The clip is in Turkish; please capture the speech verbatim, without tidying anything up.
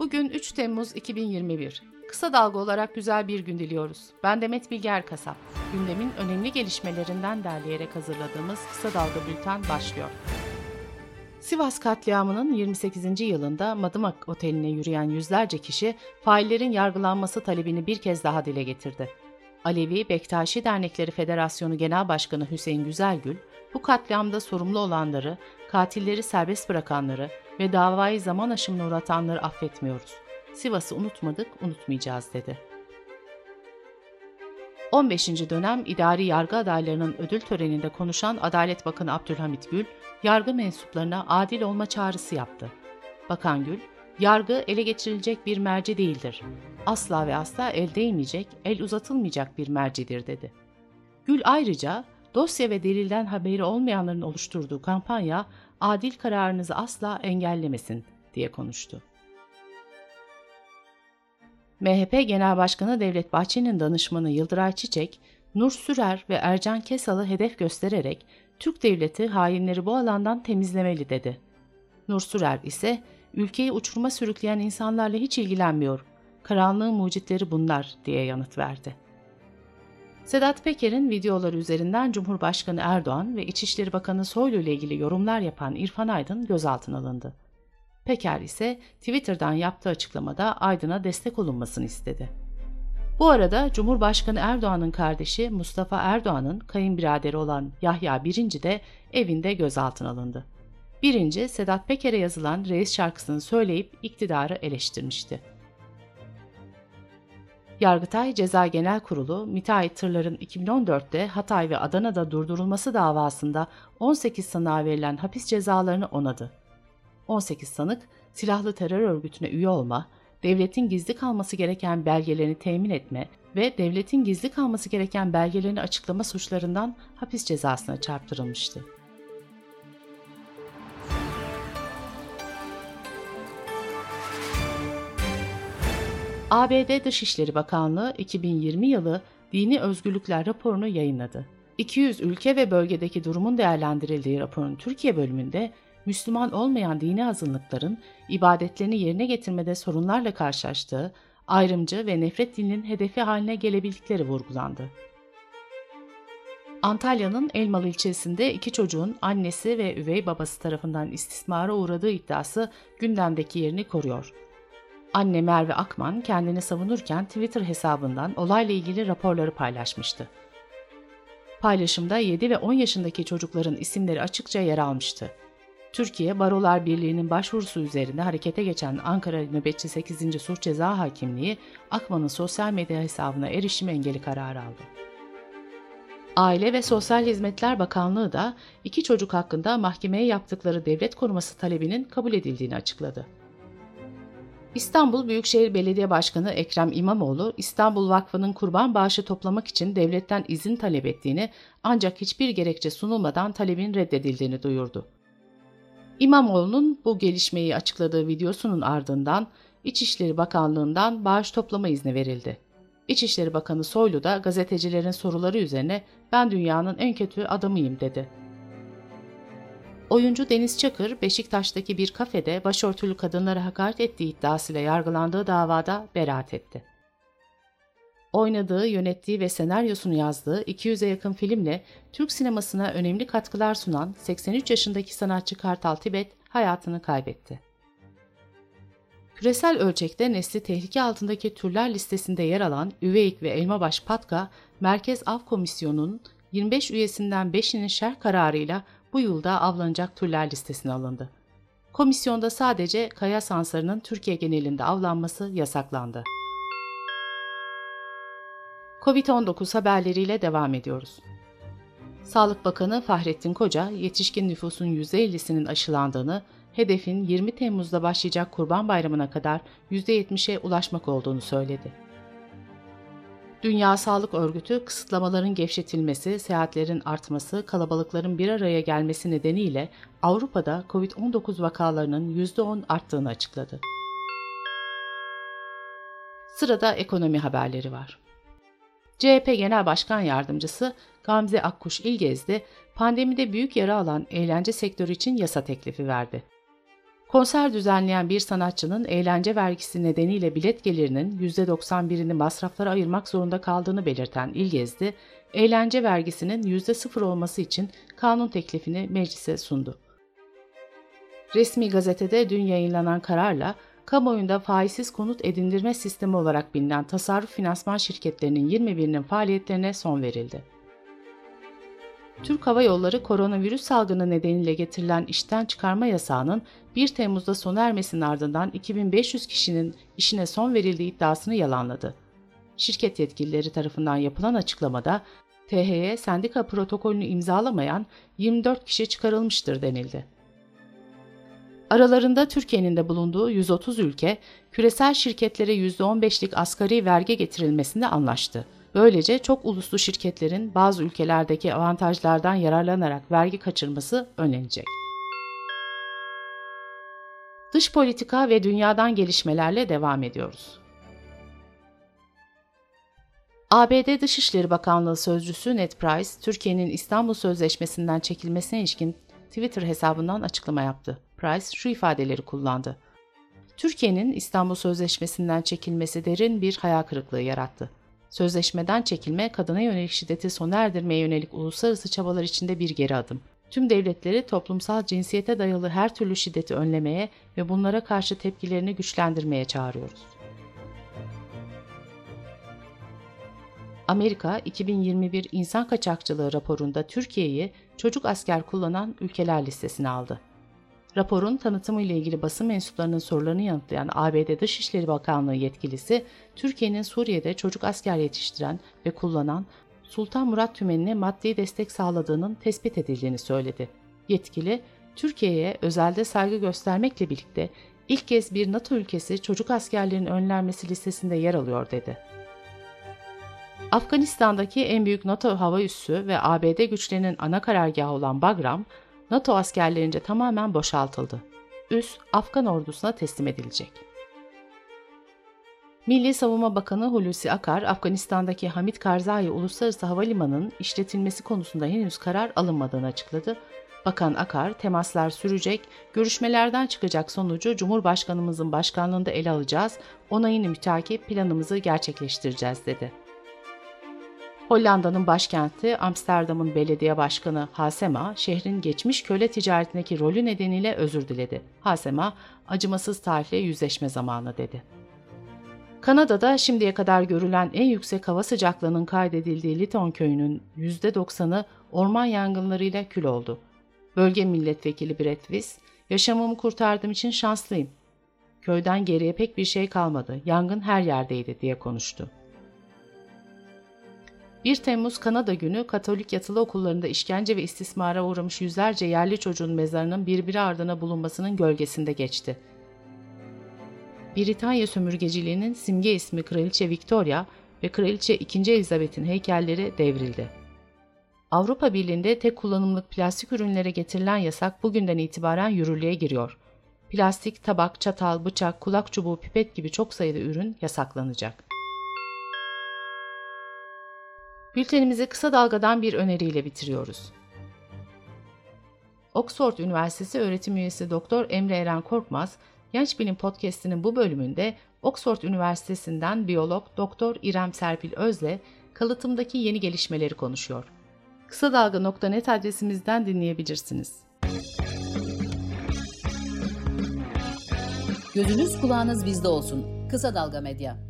Bugün üç Temmuz iki bin yirmi bir. Kısa dalga olarak güzel bir gün diliyoruz. Ben Demet Bilge Erkasap. Gündemin önemli gelişmelerinden derleyerek hazırladığımız Kısa Dalga Bülten başlıyor. Sivas katliamının yirmi sekizinci yılında Madımak Oteli'ne yürüyen yüzlerce kişi faillerin yargılanması talebini bir kez daha dile getirdi. Alevi Bektaşi Dernekleri Federasyonu Genel Başkanı Hüseyin Güzelgül, bu katliamda sorumlu olanları, katilleri serbest bırakanları ve davayı zaman aşımına uğratanları affetmiyoruz. Sivas'ı unutmadık, unutmayacağız dedi. on beşinci dönem idari yargı adaylarının ödül töreninde konuşan Adalet Bakanı Abdülhamit Gül, yargı mensuplarına adil olma çağrısı yaptı. Bakan Gül, yargı ele geçirilecek bir merci değildir. Asla ve asla el değmeyecek, el uzatılmayacak bir mercidir dedi. Gül ayrıca, dosya ve delilden haberi olmayanların oluşturduğu kampanya, adil kararınızı asla engellemesin diye konuştu. M H P Genel Başkanı Devlet Bahçeli'nin danışmanı Yıldıray Çiçek, Nur Sürer ve Ercan Kesal'ı hedef göstererek Türk devleti hainleri bu alandan temizlemeli dedi. Nur Sürer ise ülkeyi uçuruma sürükleyen insanlarla hiç ilgilenmiyor, karanlığın mucitleri bunlar diye yanıt verdi. Sedat Peker'in videoları üzerinden Cumhurbaşkanı Erdoğan ve İçişleri Bakanı Soylu ile ilgili yorumlar yapan İrfan Aydın gözaltına alındı. Peker ise Twitter'dan yaptığı açıklamada Aydın'a destek olunmasını istedi. Bu arada Cumhurbaşkanı Erdoğan'ın kardeşi Mustafa Erdoğan'ın kayınbiraderi olan Yahya Birinci de evinde gözaltına alındı. Birinci, Sedat Peker'e yazılan Reis şarkısını söyleyip iktidarı eleştirmişti. Yargıtay Ceza Genel Kurulu, müteahhit tırların iki bin on dörtte Hatay ve Adana'da durdurulması davasında on sekiz sanığa verilen hapis cezalarını onadı. on sekiz sanık, silahlı terör örgütüne üye olma, devletin gizli kalması gereken belgelerini temin etme ve devletin gizli kalması gereken belgelerini açıklama suçlarından hapis cezasına çarptırılmıştı. A B D Dışişleri Bakanlığı iki bin yirmi yılı Dini Özgürlükler raporunu yayınladı. iki yüz ülke ve bölgedeki durumun değerlendirildiği raporun Türkiye bölümünde Müslüman olmayan dini azınlıkların ibadetlerini yerine getirmede sorunlarla karşılaştığı, ayrımcı ve nefret dininin hedefi haline gelebildikleri vurgulandı. Antalya'nın Elmalı ilçesinde iki çocuğun annesi ve üvey babası tarafından istismara uğradığı iddiası gündemdeki yerini koruyor. Anne Merve Akman kendini savunurken Twitter hesabından olayla ilgili raporları paylaşmıştı. Paylaşımda yedi ve on yaşındaki çocukların isimleri açıkça yer almıştı. Türkiye Barolar Birliği'nin başvurusu üzerine harekete geçen Ankara Nöbetçi sekizinci Sulh Ceza Hakimliği, Akman'ın sosyal medya hesabına erişim engeli kararı aldı. Aile ve Sosyal Hizmetler Bakanlığı da iki çocuk hakkında mahkemeye yaptıkları devlet koruması talebinin kabul edildiğini açıkladı. İstanbul Büyükşehir Belediye Başkanı Ekrem İmamoğlu, İstanbul Vakfı'nın kurban bağışı toplamak için devletten izin talep ettiğini ancak hiçbir gerekçe sunulmadan talebin reddedildiğini duyurdu. İmamoğlu'nun bu gelişmeyi açıkladığı videosunun ardından İçişleri Bakanlığı'ndan bağış toplama izni verildi. İçişleri Bakanı Soylu da gazetecilerin soruları üzerine "Ben dünyanın en kötü adamıyım" dedi. Oyuncu Deniz Çakır, Beşiktaş'taki bir kafede başörtülü kadınlara hakaret ettiği iddiasıyla yargılandığı davada beraat etti. Oynadığı, yönettiği ve senaryosunu yazdığı iki yüze yakın filmle Türk sinemasına önemli katkılar sunan seksen üç yaşındaki sanatçı Kartal Tibet hayatını kaybetti. Küresel ölçekte nesli tehlike altındaki türler listesinde yer alan üveyik ve elmabaş patka, Merkez Av Komisyonu'nun yirmi beş üyesinden beşinin şerh kararıyla bu yılda avlanacak türler listesine alındı. Komisyonda sadece kaya sansarının Türkiye genelinde avlanması yasaklandı. covid on dokuz haberleriyle devam ediyoruz. Sağlık Bakanı Fahrettin Koca, yetişkin nüfusun yüzde ellisinin aşılandığını, hedefin yirmi Temmuz'da başlayacak Kurban Bayramı'na kadar yüzde yetmişe ulaşmak olduğunu söyledi. Dünya Sağlık Örgütü, kısıtlamaların gevşetilmesi, seyahatlerin artması, kalabalıkların bir araya gelmesi nedeniyle Avrupa'da covid on dokuz vakalarının yüzde on arttığını açıkladı. Sırada ekonomi haberleri var. C H P Genel Başkan Yardımcısı Gamze Akkuş İlgezdi, pandemide büyük yara alan eğlence sektörü için yasa teklifi verdi. Konser düzenleyen bir sanatçının eğlence vergisi nedeniyle bilet gelirinin yüzde doksan birini masraflara ayırmak zorunda kaldığını belirten İlgezdi, eğlence vergisinin yüzde sıfır olması için kanun teklifini meclise sundu. Resmi gazetede dün yayınlanan kararla, kamuoyunda faizsiz konut edindirme sistemi olarak bilinen tasarruf finansman şirketlerinin yirmi birinin faaliyetlerine son verildi. Türk Hava Yolları koronavirüs salgını nedeniyle getirilen işten çıkarma yasağının bir Temmuz'da sona ermesinin ardından iki bin beş yüz kişinin işine son verildiği iddiasını yalanladı. Şirket yetkilileri tarafından yapılan açıklamada T H Y sendika protokolünü imzalamayan yirmi dört kişi çıkarılmıştır denildi. Aralarında Türkiye'nin de bulunduğu yüz otuz ülke, küresel şirketlere yüzde on beşlik asgari vergi getirilmesinde anlaştı. Böylece çok uluslu şirketlerin bazı ülkelerdeki avantajlardan yararlanarak vergi kaçırması önlenecek. Dış politika ve dünyadan gelişmelerle devam ediyoruz. A B D Dışişleri Bakanlığı Sözcüsü Ned Price, Türkiye'nin İstanbul Sözleşmesi'nden çekilmesine ilişkin Twitter hesabından açıklama yaptı. Price şu ifadeleri kullandı. Türkiye'nin İstanbul Sözleşmesi'nden çekilmesi derin bir hayal kırıklığı yarattı. Sözleşmeden çekilme, kadına yönelik şiddeti sona erdirmeye yönelik uluslararası çabalar içinde bir geri adım. Tüm devletleri toplumsal cinsiyete dayalı her türlü şiddeti önlemeye ve bunlara karşı tepkilerini güçlendirmeye çağırıyoruz. Amerika, iki bin yirmi bir İnsan Kaçakçılığı raporunda Türkiye'yi çocuk asker kullanan ülkeler listesine aldı. Raporun tanıtımı ile ilgili basın mensuplarının sorularını yanıtlayan A B D Dışişleri Bakanlığı yetkilisi, Türkiye'nin Suriye'de çocuk asker yetiştiren ve kullanan Sultan Murat Tümeni'ne maddi destek sağladığının tespit edildiğini söyledi. Yetkili, Türkiye'ye özelde saygı göstermekle birlikte ilk kez bir NATO ülkesi çocuk askerlerin önlenmesi listesinde yer alıyor dedi. Afganistan'daki en büyük NATO hava üssü ve A B D güçlerinin ana karargahı olan Bagram, NATO askerlerince tamamen boşaltıldı. Üs, Afgan ordusuna teslim edilecek. Milli Savunma Bakanı Hulusi Akar, Afganistan'daki Hamid Karzai Uluslararası Havalimanı'nın işletilmesi konusunda henüz karar alınmadığını açıkladı. Bakan Akar, temaslar sürecek, görüşmelerden çıkacak sonucu Cumhurbaşkanımızın başkanlığında ele alacağız, onayını mütakip planımızı gerçekleştireceğiz dedi. Hollanda'nın başkenti Amsterdam'ın belediye başkanı Hasema, şehrin geçmiş köle ticaretindeki rolü nedeniyle özür diledi. Hasema, acımasız tarihle yüzleşme zamanı dedi. Kanada'da şimdiye kadar görülen en yüksek hava sıcaklığının kaydedildiği Litton köyünün yüzde doksanı orman yangınlarıyla kül oldu. Bölge milletvekili Brettvis, "Yaşamımı kurtardığım için şanslıyım. Köyden geriye pek bir şey kalmadı, yangın her yerdeydi" diye konuştu. bir Temmuz Kanada Günü, Katolik yatılı okullarında işkence ve istismara uğramış yüzlerce yerli çocuğun mezarının birbiri ardına bulunmasının gölgesinde geçti. Britanya sömürgeciliğinin simge ismi Kraliçe Victoria ve Kraliçe ikinci Elizabeth'in heykelleri devrildi. Avrupa Birliği'nde tek kullanımlık plastik ürünlere getirilen yasak bugünden itibaren yürürlüğe giriyor. Plastik, tabak, çatal, bıçak, kulak çubuğu, pipet gibi çok sayıda ürün yasaklanacak. Bültenimizi kısa dalgadan bir öneriyle bitiriyoruz. Oxford Üniversitesi öğretim üyesi Doktor Emre Eren Korkmaz, Genç Bilim Podcast'inin bu bölümünde Oxford Üniversitesi'nden biyolog Doktor İrem Serpil Özle kalıtımdaki yeni gelişmeleri konuşuyor. kısa dalga nokta net adresimizden dinleyebilirsiniz. Gözünüz kulağınız bizde olsun. Kısa Dalga Medya.